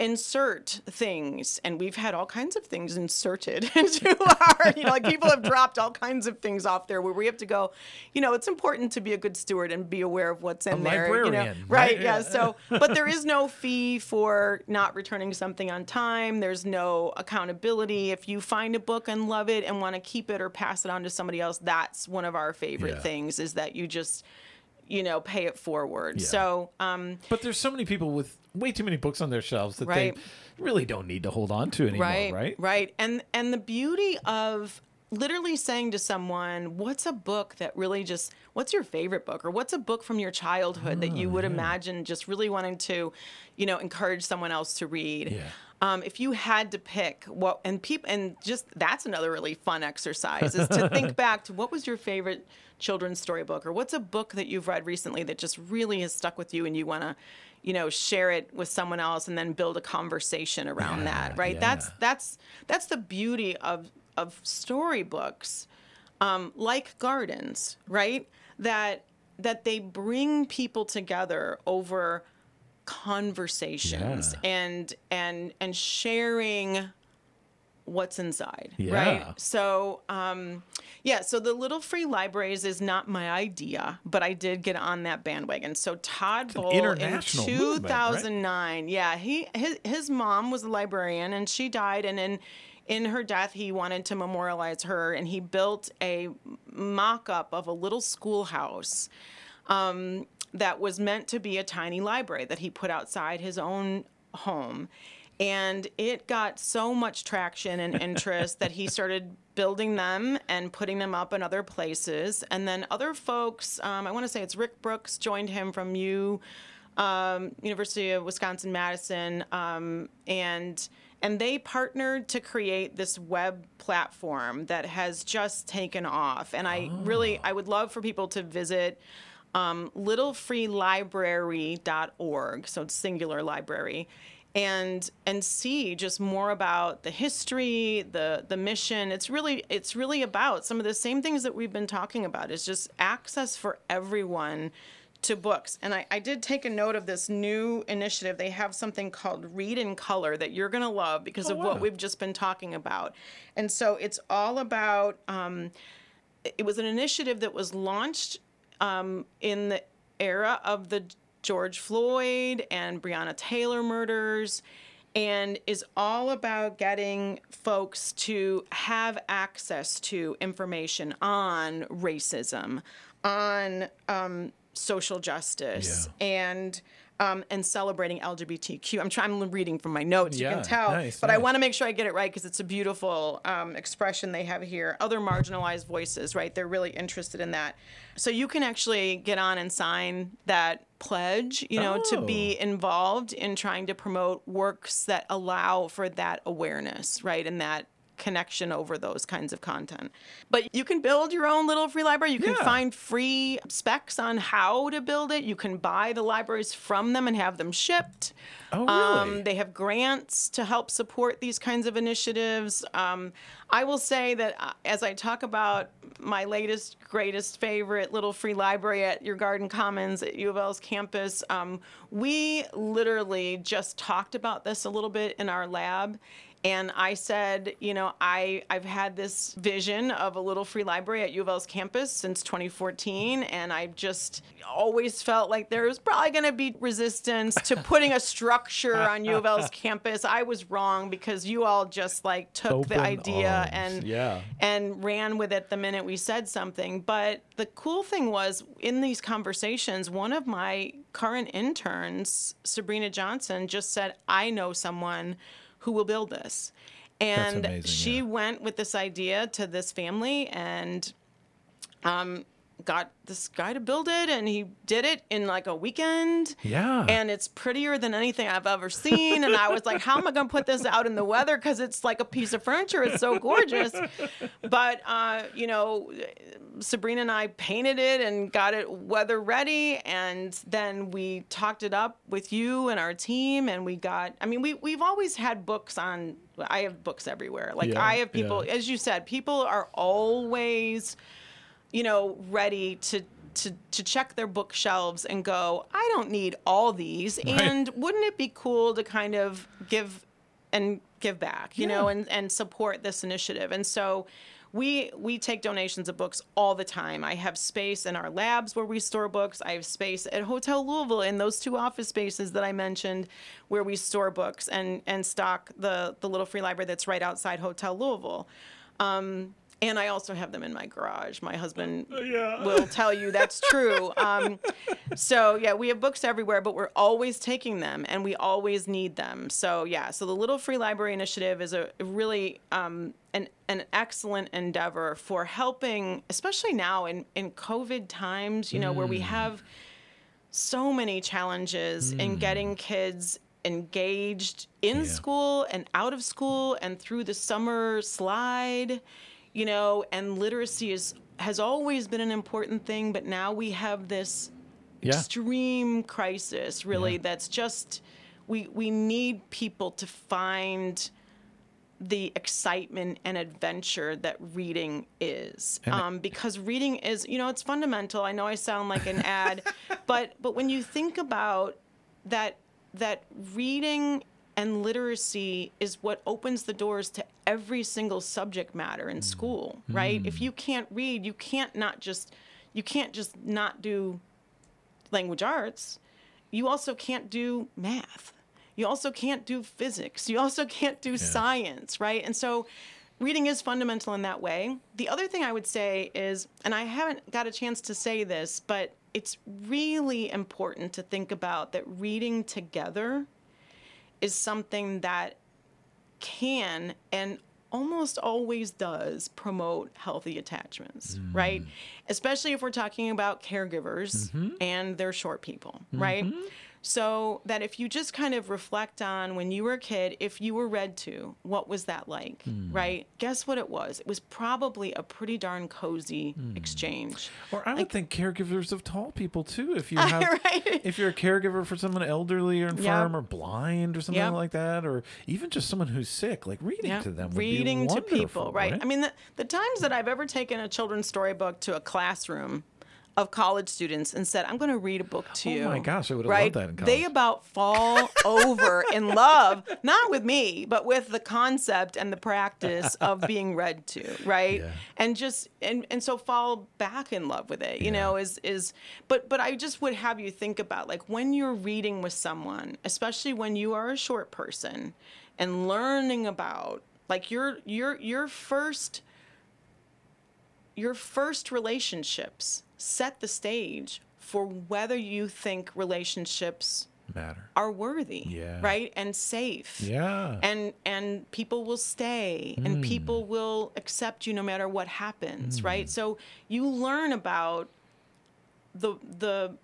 insert things. And we've had all kinds of things inserted into our, you know, like people have dropped all kinds of things off there where we have to go, you know, it's important to be a good steward and be aware of what's in a there. Librarian, you know? Right, right? Yeah. So, but there is no fee for not returning something on time. There's no accountability. If you find a book and love it and want to keep it or pass it on to somebody else, that's one of our favorite yeah. things is that you just, you know, pay it forward. Yeah. So, um, but there's so many people with way too many books on their shelves that right. they really don't need to hold on to anymore. Right. Right. Right. And, and the beauty of literally saying to someone, what's a book that really just, what's your favorite book or what's a book from your childhood oh, that you would yeah. imagine just really wanting to, you know, encourage someone else to read. Yeah. Um, if you had to pick what, and people, and just, that's another really fun exercise is to think back to what was your favorite children's storybook or what's a book that you've read recently that just really has stuck with you and you want to, you know, share it with someone else and then build a conversation around yeah, that, right? Yeah. That's, that's, that's the beauty of, of storybooks, um, like gardens, right? That, that they bring people together over conversations yeah. and and and sharing what's inside yeah. right so um yeah so the Little Free Libraries is not my idea, but I did get on that bandwagon. So Todd Bohl in two thousand nine movement, right? yeah he his, his mom was a librarian and she died, and in in her death he wanted to memorialize her, and he built a mock-up of a little schoolhouse um that was meant to be a tiny library that he put outside his own home. And it got so much traction and interest that he started building them and putting them up in other places. And then other folks, um, I want to say it's Rick Brooks, joined him from U, um, University of Wisconsin-Madison, um, and and they partnered to create this web platform that has just taken off. And I oh. really, I would love for people to visit Um, Little Free Library dot org, so it's singular library, and and see just more about the history, the the mission. It's really it's really about some of the same things that we've been talking about. It's just access for everyone to books. And I, I did take a note of this new initiative. They have something called Read in Color that you're going to love because oh, of wow. what we've just been talking about. And so it's all about, um, it was an initiative that was launched Um, in the era of the George Floyd and Breonna Taylor murders, and is all about getting folks to have access to information on racism, on um, social justice, yeah. and um, and celebrating L G B T Q. I'm trying. I'm reading from my notes. Yeah, you can tell, nice, but nice. I want to make sure I get it right because it's a beautiful um, expression they have here. Other marginalized voices, right? They're really interested in that. So you can actually get on and sign that pledge, you know, oh. to be involved in trying to promote works that allow for that awareness, right? And that connection over those kinds of content. But you can build your own Little Free Library. You can yeah. find free specs on how to build it. You can buy the libraries from them and have them shipped. Oh, really? Um, they have grants to help support these kinds of initiatives. Um, I will say that as I talk about my latest, greatest favorite Little Free Library at your Garden Commons at U of L's campus, um, we literally just talked about this a little bit in our lab. And I said, you know, I, I've had this vision of a Little Free Library at U of L's campus since twenty fourteen, and I just always felt like there was probably going to be resistance to putting a structure on U of L's campus. I was wrong, because you all just, like, took Open the idea arms. and yeah. and ran with it the minute we said something. But the cool thing was, in these conversations, one of my current interns, Sabrina Johnson, just said, I know someone who will build this. And amazing, she yeah. went with this idea to this family and um, got this guy to build it, and he did it in like a weekend. Yeah. And it's prettier than anything I've ever seen. And I was like, how am I going to put this out in the weather? Because it's like a piece of furniture. It's so gorgeous. But, uh, you know, Sabrina and I painted it and got it weather ready. And then we talked it up with you and our team. And we got, I mean, we, we've always had books on, I have books everywhere. Like yeah, I have people, yeah. as you said, people are always, you know, ready to, to, to check their bookshelves and go, I don't need all these. Right. And wouldn't it be cool to kind of give and give back, you yeah. know, and, and support this initiative? And so we we take donations of books all the time. I have space in our labs where we store books. I have space at Hotel Louisville in those two office spaces that I mentioned where we store books and, and stock the, the Little Free Library that's right outside Hotel Louisville. Um, And I also have them in my garage. My husband yeah. will tell you that's true. Um, so, yeah, we have books everywhere, but we're always taking them, and we always need them. So, yeah, so the Little Free Library Initiative is a really um, an, an excellent endeavor for helping, especially now in, in COVID times, you know, mm. where we have so many challenges mm. in getting kids engaged in yeah. school and out of school and through the summer slide. You know, and literacy is has always been an important thing, but now we have this yeah. extreme crisis, really, yeah. that's just, we we need people to find the excitement and adventure that reading is. Um, because reading is, you know, it's fundamental. I know I sound like an ad, but but when you think about that that reading and literacy is what opens the doors to every single subject matter in school, right? Mm. If you can't read, you can't not just, you can't just not do language arts. You also can't do math. You also can't do physics. You also can't do yeah. science, right? And so reading is fundamental in that way. The other thing I would say is, and I haven't got a chance to say this, but it's really important to think about that reading together is something that can and almost always does promote healthy attachments, mm. right? Especially if we're talking about caregivers mm-hmm. and they're short people, mm-hmm. right? So that if you just kind of reflect on when you were a kid, if you were read to, what was that like, mm. right? Guess what it was? It was probably a pretty darn cozy mm. exchange. Or I like, would think caregivers of tall people too. If you have, right? If you're a caregiver for someone elderly or infirm yep. or blind or something yep. like that, or even just someone who's sick, like reading yep. to them would reading be wonderful. Reading to people, right? right? I mean, the, the times that I've ever taken a children's storybook to a classroom of college students and said, I'm going to read a book to you. Oh my gosh, I would have right? loved that in college. They about fall over in love, not with me, but with the concept and the practice of being read to, right? Yeah. And just and, and so fall back in love with it, you yeah. know, is is but but I just would have you think about, like, when you're reading with someone, especially when you are a short person and learning about, like, your your your first your first relationships set the stage for whether you think relationships matter, are worthy, yeah. right, and safe, yeah, and and people will stay, mm. and people will accept you no matter what happens, mm. right? So you learn about the the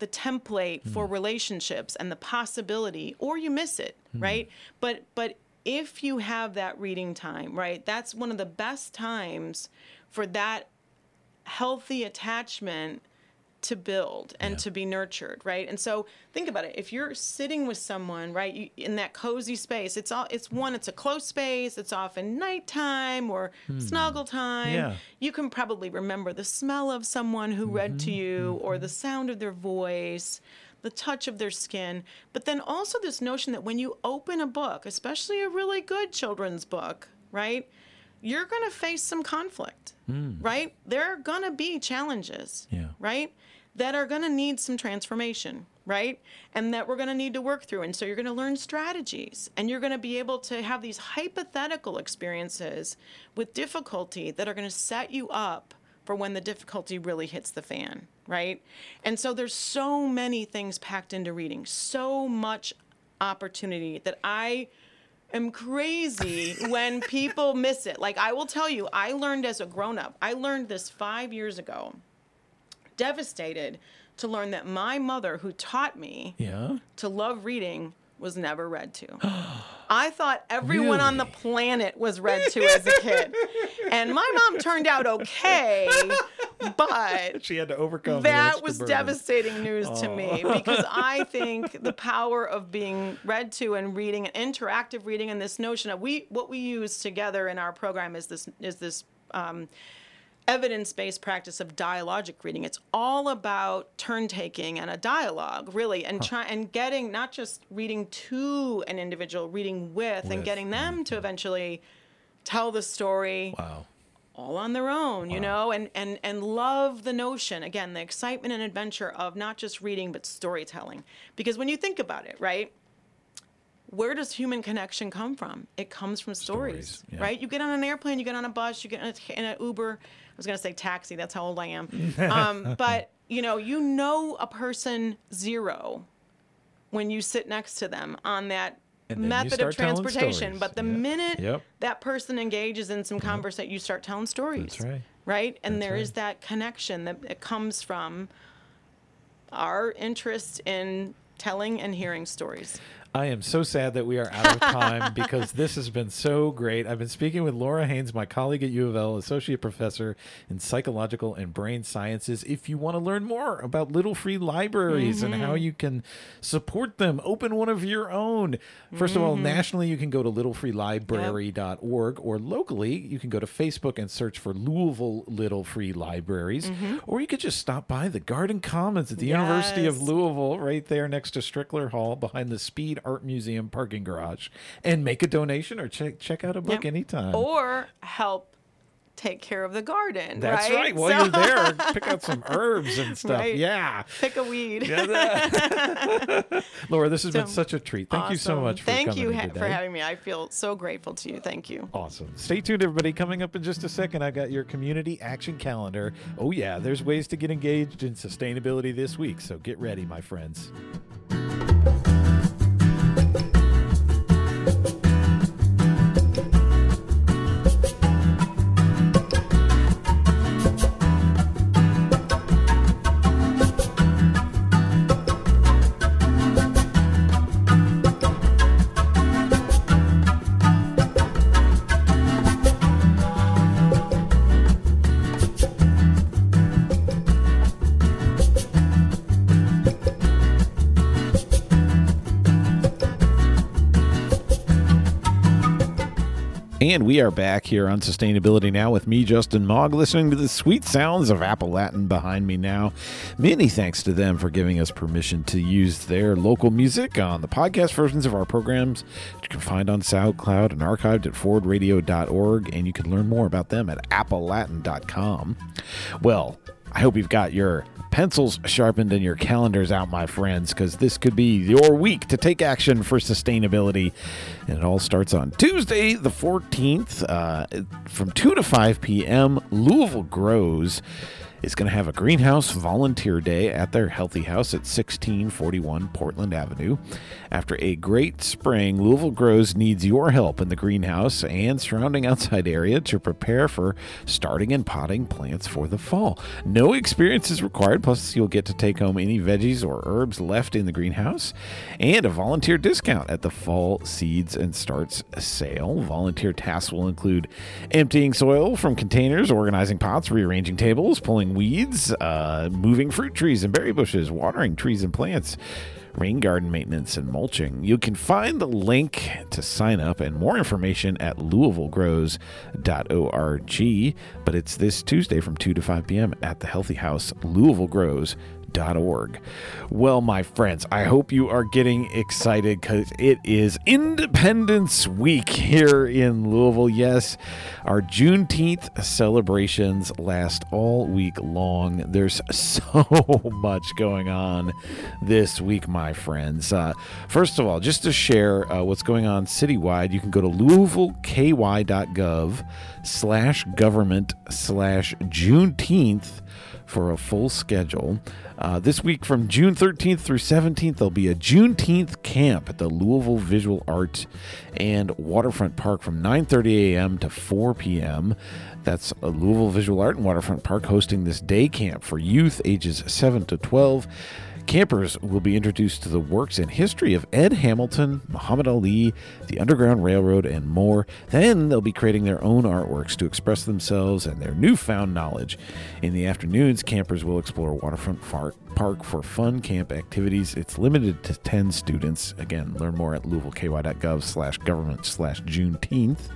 the template mm. for relationships and the possibility, or you miss it, mm. right? But but if you have that reading time, right, that's one of the best times for that healthy attachment to build and yeah. to be nurtured, right? And so think about it. If you're sitting with someone, right, you, in that cozy space, it's all it's one, it's a close space, it's often nighttime or mm. snuggle time. Yeah. You can probably remember the smell of someone who mm-hmm. read to you mm-hmm. or the sound of their voice, the touch of their skin, but then also this notion that when you open a book, especially a really good children's book, right, you're going to face some conflict, mm. right? There are going to be challenges, yeah. right, that are going to need some transformation, right, and that we're going to need to work through. And so you're going to learn strategies, and you're going to be able to have these hypothetical experiences with difficulty that are going to set you up for when the difficulty really hits the fan, right? And so there's so many things packed into reading, so much opportunity that I am crazy when people miss it. Like, I will tell you, I learned as a grown-up, I learned this five years ago, devastated to learn that my mother, who taught me yeah. to love reading, was never read to. I thought everyone really? on the planet was read to as a kid. And my mom turned out okay, but she had to overcome that was burden. Devastating news oh. to me, because I think the power of being read to and reading and interactive reading, and this notion of we what we use together in our program is this is this um evidence-based practice of dialogic reading. It's all about turn-taking and a dialogue, really, and try, and getting not just reading to an individual, reading with, with and getting them to eventually tell the story wow. all on their own, wow. you know, and, and, and love the notion, again, the excitement and adventure of not just reading but storytelling. Because when you think about it, right, where does human connection come from? It comes from stories, stories yeah. right? You get on an airplane, you get on a bus, you get in an Uber. I was going to say taxi. That's how old I am. Um, but, you know, you know a person zero when you sit next to them on that method of transportation. But the yeah. minute yep. that person engages in some yep. conversation, you start telling stories, that's right? right? And that's there right. is that connection that it comes from our interest in telling and hearing stories. I am so sad that we are out of time because this has been so great. I've been speaking with Laura Haynes, my colleague at U of L, Associate Professor in Psychological and Brain Sciences. If you want to learn more about Little Free Libraries mm-hmm. and how you can support them, open one of your own. First mm-hmm. of all, nationally, you can go to little free library dot org, or locally, you can go to Facebook and search for Louisville Little Free Libraries, mm-hmm. or you could just stop by the Garden Commons at the yes. University of Louisville, right there next to Strickler Hall, behind the Speed Art Museum parking garage, and make a donation or check check out a book yep. anytime, or help take care of the garden. That's right, right. While so... you're there, pick out some herbs and stuff right. yeah pick a weed. Laura, this has so, been such a treat. Thank awesome. You so much for thank coming you ha- for having me. I feel so grateful to you. Thank you. Awesome. Stay tuned, everybody. Coming up in just a second, I've got your community action calendar. Oh yeah, there's ways to get engaged in sustainability this week, so get ready, my friends. And we are back here on Sustainability Now with me, Justin Mog, listening to the sweet sounds of Appalachian behind me now. Many thanks to them for giving us permission to use their local music on the podcast versions of our programs. You can find on SoundCloud and archived at forward radio dot org, and you can learn more about them at appalatin dot com. Well, I hope you've got your pencils sharpened and your calendars out, my friends, because this could be your week to take action for sustainability. And it all starts on Tuesday, the fourteenth, uh, from two to five p.m., Louisville Grows is going to have a greenhouse volunteer day at their Healthy House at sixteen forty-one Portland Avenue. After a great spring, Louisville Grows needs your help in the greenhouse and surrounding outside area to prepare for starting and potting plants for the fall. No experience is required, plus you'll get to take home any veggies or herbs left in the greenhouse, and a volunteer discount at the Fall Seeds and Starts sale. Volunteer tasks will include emptying soil from containers, organizing pots, rearranging tables, pulling weeds, uh, moving fruit trees and berry bushes, watering trees and plants, rain garden maintenance, and mulching. You can find the link to sign up and more information at louisville grows dot org, but it's this Tuesday from two to five p.m. at the Healthy House, Louisville Grows, forward radio dot org. Well, my friends, I hope you are getting excited because it is Independence Week here in Louisville. Yes, our Juneteenth celebrations last all week long. There's so much going on this week, my friends. Uh, first of all, just to share uh, what's going on citywide, you can go to louisville k y dot gov slash government slash Juneteenth for a full schedule. Uh, this week from June thirteenth through seventeenth, there'll be a Juneteenth camp at the Louisville Visual Arts and Waterfront Park from nine thirty a.m. to four p.m. That's a Louisville Visual Art and Waterfront Park hosting this day camp for youth ages seven to twelve. Campers will be introduced to the works and history of Ed Hamilton, Muhammad Ali, the Underground Railroad, and more. Then they'll be creating their own artworks to express themselves and their newfound knowledge. In the afternoons, campers will explore Waterfront Park for fun camp activities. It's limited to ten students. Again, learn more at louisville k y dot gov slash government slash Juneteenth.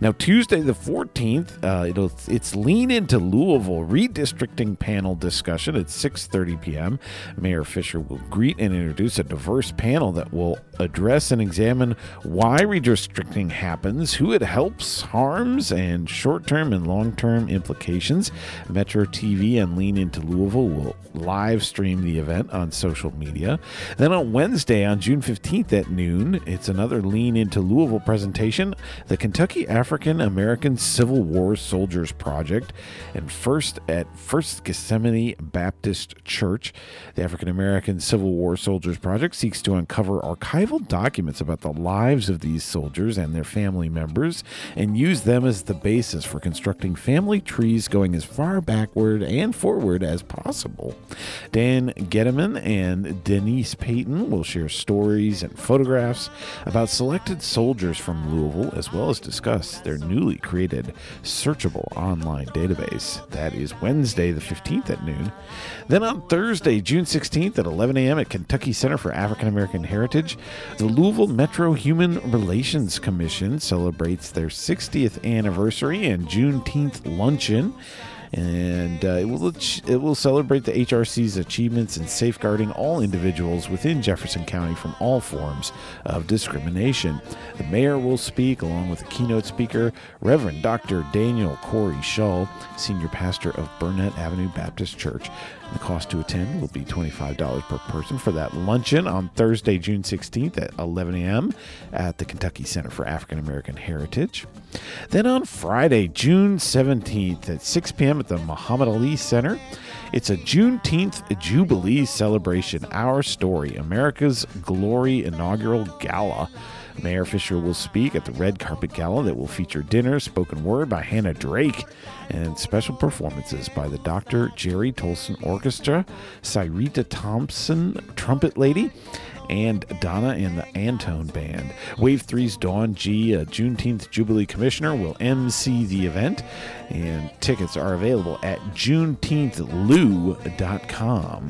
Now, Tuesday the fourteenth, uh, it'll, it's Lean into Louisville redistricting panel discussion at six thirty p.m. Mayor Fisher will greet and introduce a diverse panel that will address and examine why redistricting happens, who it helps, harms, and short-term and long-term implications. Metro T V and Lean into Louisville will live stream the event on social media. Then on Wednesday, on June fifteenth at noon, it's another Lean into Louisville presentation, the Kentucky African American Civil War Soldiers Project, and first at First Gethsemane Baptist Church. The African American Civil War Soldiers Project seeks to uncover archival documents about the lives of these soldiers and their family members and use them as the basis for constructing family trees going as far backward and forward as possible. Dan Gedeman and Denise Payton will share stories and photographs about selected soldiers from Louisville, as well as discuss their newly created searchable online database. That is Wednesday the fifteenth at noon. Then on Thursday, June sixteenth at eleven a.m. at Kentucky Center for African American Heritage, the Louisville Metro Human Relations Commission celebrates their sixtieth anniversary and Juneteenth luncheon. And uh, it will it will celebrate the H R C's achievements in safeguarding all individuals within Jefferson County from all forms of discrimination. The mayor will speak along with the keynote speaker, Reverend Doctor Daniel Corey Shaw, senior pastor of Burnett Avenue Baptist Church. The cost to attend will be twenty-five dollars per person for that luncheon on Thursday, June sixteenth at eleven a.m. at the Kentucky Center for African American Heritage. Then on Friday, June seventeenth at six p.m. at the Muhammad Ali Center. It's a Juneteenth Jubilee celebration, Our Story, America's Glory inaugural gala. Mayor Fisher will speak at the Red Carpet Gala that will feature dinner, spoken word by Hannah Drake, and special performances by the Doctor Jerry Tolson Orchestra, Cyrita Thompson, Trumpet Lady, and Donna and the Antone Band. Wave three's Dawn G, a Juneteenth Jubilee Commissioner, will M C the event, and tickets are available at juneteenth lou dot com.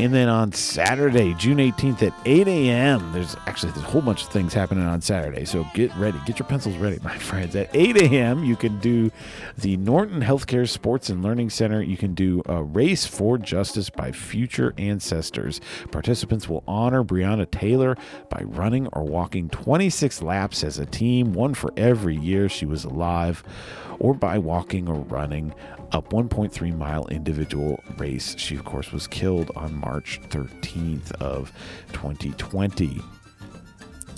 And then on Saturday, June eighteenth at eight a.m., there's actually there's a whole bunch of things happening on Saturday, so get ready. Get your pencils ready, my friends. At eight a.m., you can do the Norton Healthcare Sports and Learning Center. You can do a Race for Justice by Future Ancestors. Participants will honor Breonna Taylor by running or walking twenty-six laps as a team, one for every year she was alive, or by walking or running a one point three mile individual race. She, of course, was killed on March thirteenth of twenty twenty.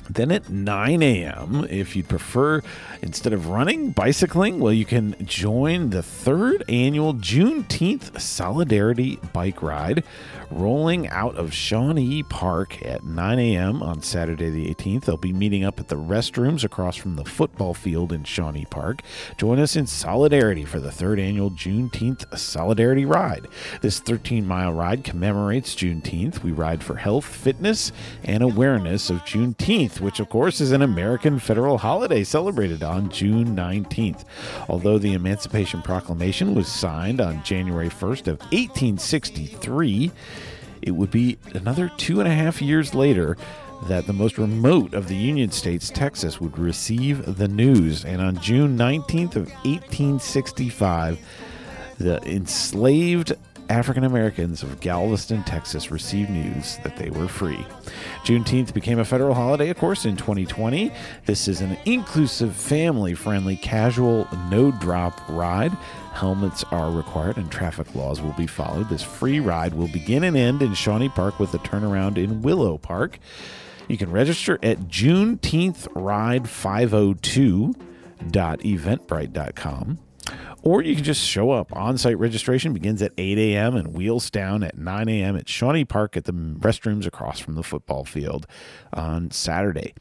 Then at nine a.m., if you prefer, instead of running, bicycling, well, you can join the third annual Juneteenth Solidarity Bike Ride, rolling out of Shawnee Park at nine a.m. on Saturday the eighteenth. They'll be meeting up at the restrooms across from the football field in Shawnee Park. Join us in solidarity for the third annual Juneteenth Solidarity Ride. This thirteen-mile ride commemorates Juneteenth. We ride for health, fitness, and awareness of Juneteenth, which, of course, is an American federal holiday celebrated on June nineteenth. Although the Emancipation Proclamation was signed on January first of eighteen sixty-three, it would be another two and a half years later that the most remote of the Union States, Texas, would receive the news. And on June nineteenth of eighteen sixty-five, the enslaved African Americans of Galveston, Texas received news that they were free. Juneteenth became a federal holiday, of course, in twenty twenty. This is an inclusive, family-friendly, casual, no-drop ride. Helmets are required and traffic laws will be followed. This free ride will begin and end in Shawnee Park with a turnaround in Willow Park. You can register at Juneteenth Ride five oh two dot eventbrite dot com. Or you can just show up. On-site registration begins at eight a.m. and wheels down at nine a.m. at Shawnee Park at the restrooms across from the football field on Saturday.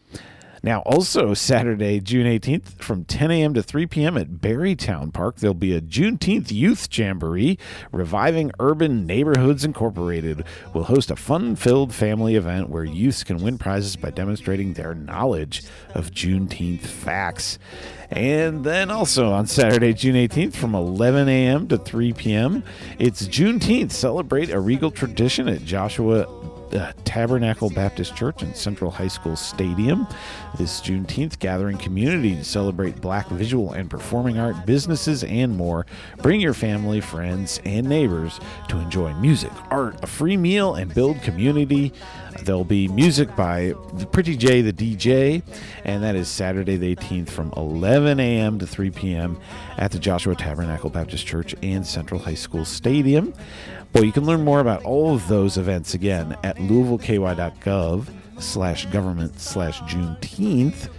Now, also Saturday, June eighteenth, from ten a.m. to three p.m. at Berrytown Park, there'll be a Juneteenth Youth Jamboree. Reviving Urban Neighborhoods Incorporated will host a fun-filled family event where youths can win prizes by demonstrating their knowledge of Juneteenth facts. And then also on Saturday, June eighteenth, from eleven a.m. to three p.m., it's Juneteenth. Celebrate a regal tradition at Joshua Uh, Tabernacle Baptist Church and Central High School Stadium. This Juneteenth, gathering community to celebrate Black visual and performing art, businesses, and more. Bring your family, friends, and neighbors to enjoy music, art, a free meal, and build community. There'll be music by Pretty J, the D J, and that is Saturday the eighteenth from eleven a.m. to three p.m. at the Joshua Tabernacle Baptist Church and Central High School Stadium. Boy, you can learn more about all of those events, again, at louisville k y dot gov slash government slash Juneteenth.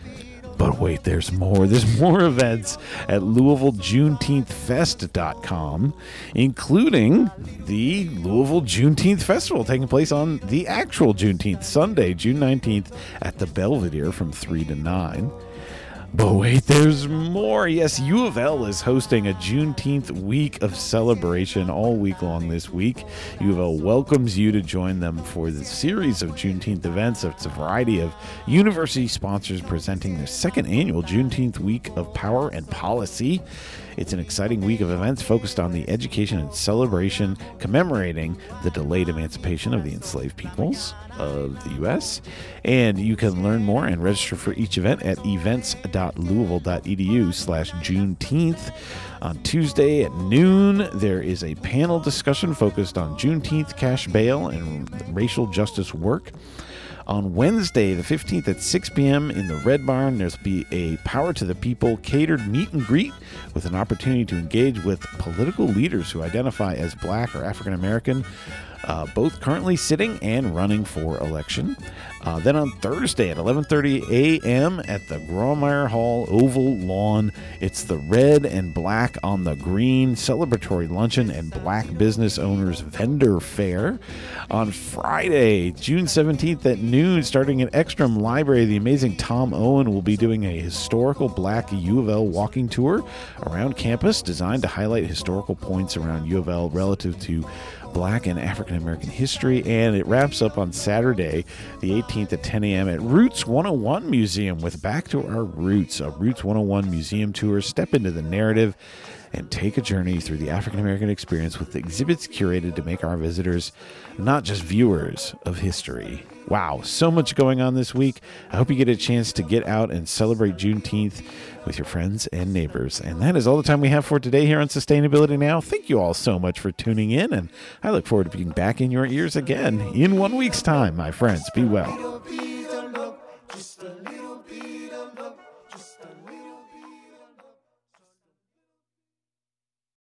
But wait, there's more. There's more events at louisville juneteenth fest dot com, including the Louisville Juneteenth Festival taking place on the actual Juneteenth, Sunday, June nineteenth, at the Belvedere from three to nine. But wait, there's more. Yes, U of L is hosting a Juneteenth week of celebration all week long this week. U of L welcomes you to join them for the series of Juneteenth events. It's a variety of university sponsors presenting their second annual Juneteenth Week of Power and Policy. It's an exciting week of events focused on the education and celebration commemorating the delayed emancipation of the enslaved peoples of the U S. And you can learn more and register for each event at events dot com. Louisville.edu slash Juneteenth. On Tuesday at noon, there is a panel discussion focused on Juneteenth cash bail and racial justice work. On Wednesday, the fifteenth at six p.m. in the Red Barn, there'll be a Power to the People catered meet and greet with an opportunity to engage with political leaders who identify as Black or African American, Uh, both currently sitting and running for election. Uh, then on Thursday at eleven thirty a.m. at the Grawemeyer Hall Oval Lawn, it's the Red and Black on the Green Celebratory Luncheon and Black Business Owners Vendor Fair. On Friday, June seventeenth at noon, starting at Ekstrom Library, the amazing Tom Owen will be doing a historical Black U of L walking tour around campus designed to highlight historical points around U of L relative to Black and African American history. And it wraps up on Saturday the eighteenth at ten a.m. at Roots one oh one Museum with Back to Our Roots, a Roots one oh one museum tour. Step into the narrative and take a journey through the African American experience with exhibits curated to make our visitors not just viewers of history. Wow, so much going on this week. I hope you get a chance to get out and celebrate Juneteenth with your friends and neighbors. And that is all the time we have for today here on Sustainability Now. Thank you all so much for tuning in, and I look forward to being back in your ears again in one week's time, my friends. Be well.